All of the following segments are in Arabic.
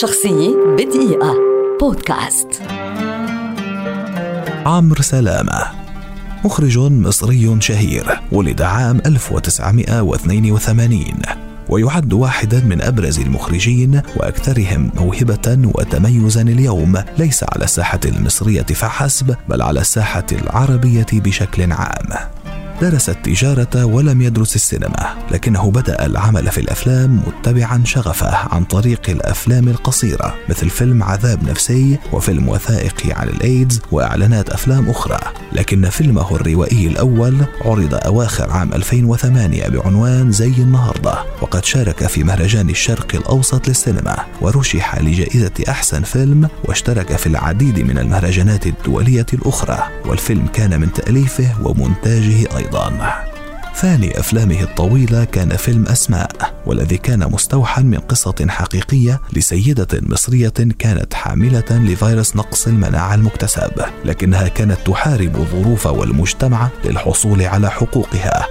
شخصية بدقيقة بودكاست. عمرو سلامة مخرج مصري شهير، ولد عام 1982 ويعد واحدا من أبرز المخرجين وأكثرهم موهبة وتميزا اليوم، ليس على الساحة المصرية فحسب بل على الساحة العربية بشكل عام. درس التجارة ولم يدرس السينما، لكنه بدأ العمل في الأفلام متبعا شغفه عن طريق الأفلام القصيرة، مثل فيلم عذاب نفسي وفيلم وثائقي عن الإيدز وإعلانات أفلام أخرى. لكن فيلمه الروائي الأول عرض أواخر عام 2008 بعنوان زي النهاردة، وقد شارك في مهرجان الشرق الأوسط للسينما ورشح لجائزة أحسن فيلم، واشترك في العديد من المهرجانات الدولية الأخرى، والفيلم كان من تأليفه ومونتاجه أيضا. ثاني أفلامه الطويلة كان فيلم أسماء، والذي كان مستوحى من قصة حقيقية لسيدة مصرية كانت حاملة لفيروس نقص المناعة المكتسب، لكنها كانت تحارب الظروف والمجتمع للحصول على حقوقها.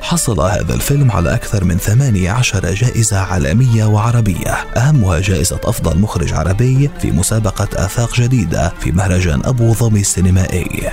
حصل هذا الفيلم على أكثر من 18 جائزة عالمية وعربية، أهمها جائزة أفضل مخرج عربي في مسابقة آفاق جديدة في مهرجان أبو ظبي السينمائي.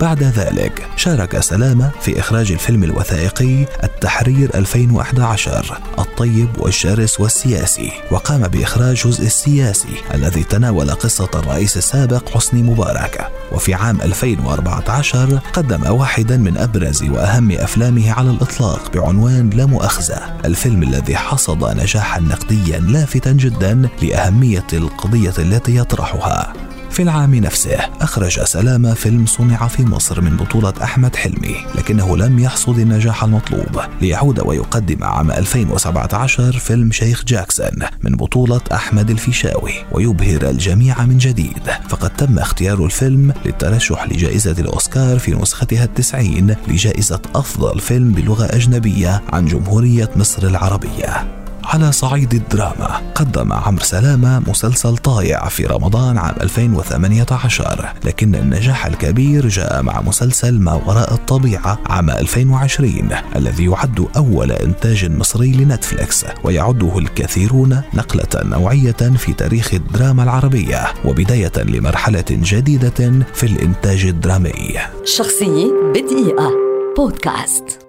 بعد ذلك شارك سلامة في إخراج الفيلم الوثائقي التحرير 2011 الطيب والشرس والسياسي، وقام بإخراج جزء السياسي الذي تناول قصة الرئيس السابق حسني مبارك. وفي عام 2014 قدم واحدا من أبرز وأهم أفلامه على الإطلاق بعنوان لا مؤاخذة، الفيلم الذي حصد نجاحا نقديا لافتا جدا لأهمية القضية التي يطرحها. في العام نفسه أخرج سلامة فيلم صنع في مصر من بطولة أحمد حلمي، لكنه لم يحصد النجاح المطلوب، ليعود ويقدم عام 2017 فيلم شيخ جاكسون من بطولة أحمد الفيشاوي ويبهر الجميع من جديد، فقد تم اختيار الفيلم للترشح لجائزة الأوسكار في نسختها 90 لجائزة أفضل فيلم بلغة أجنبية عن جمهورية مصر العربية. على صعيد الدراما، قدم عمرو سلامة مسلسل طائع في رمضان عام 2018، لكن النجاح الكبير جاء مع مسلسل ما وراء الطبيعة عام 2020 الذي يعد أول إنتاج مصري لنتفليكس، ويعده الكثيرون نقلة نوعية في تاريخ الدراما العربية وبداية لمرحلة جديدة في الإنتاج الدرامي. شخصية بدقيقة بودكاست.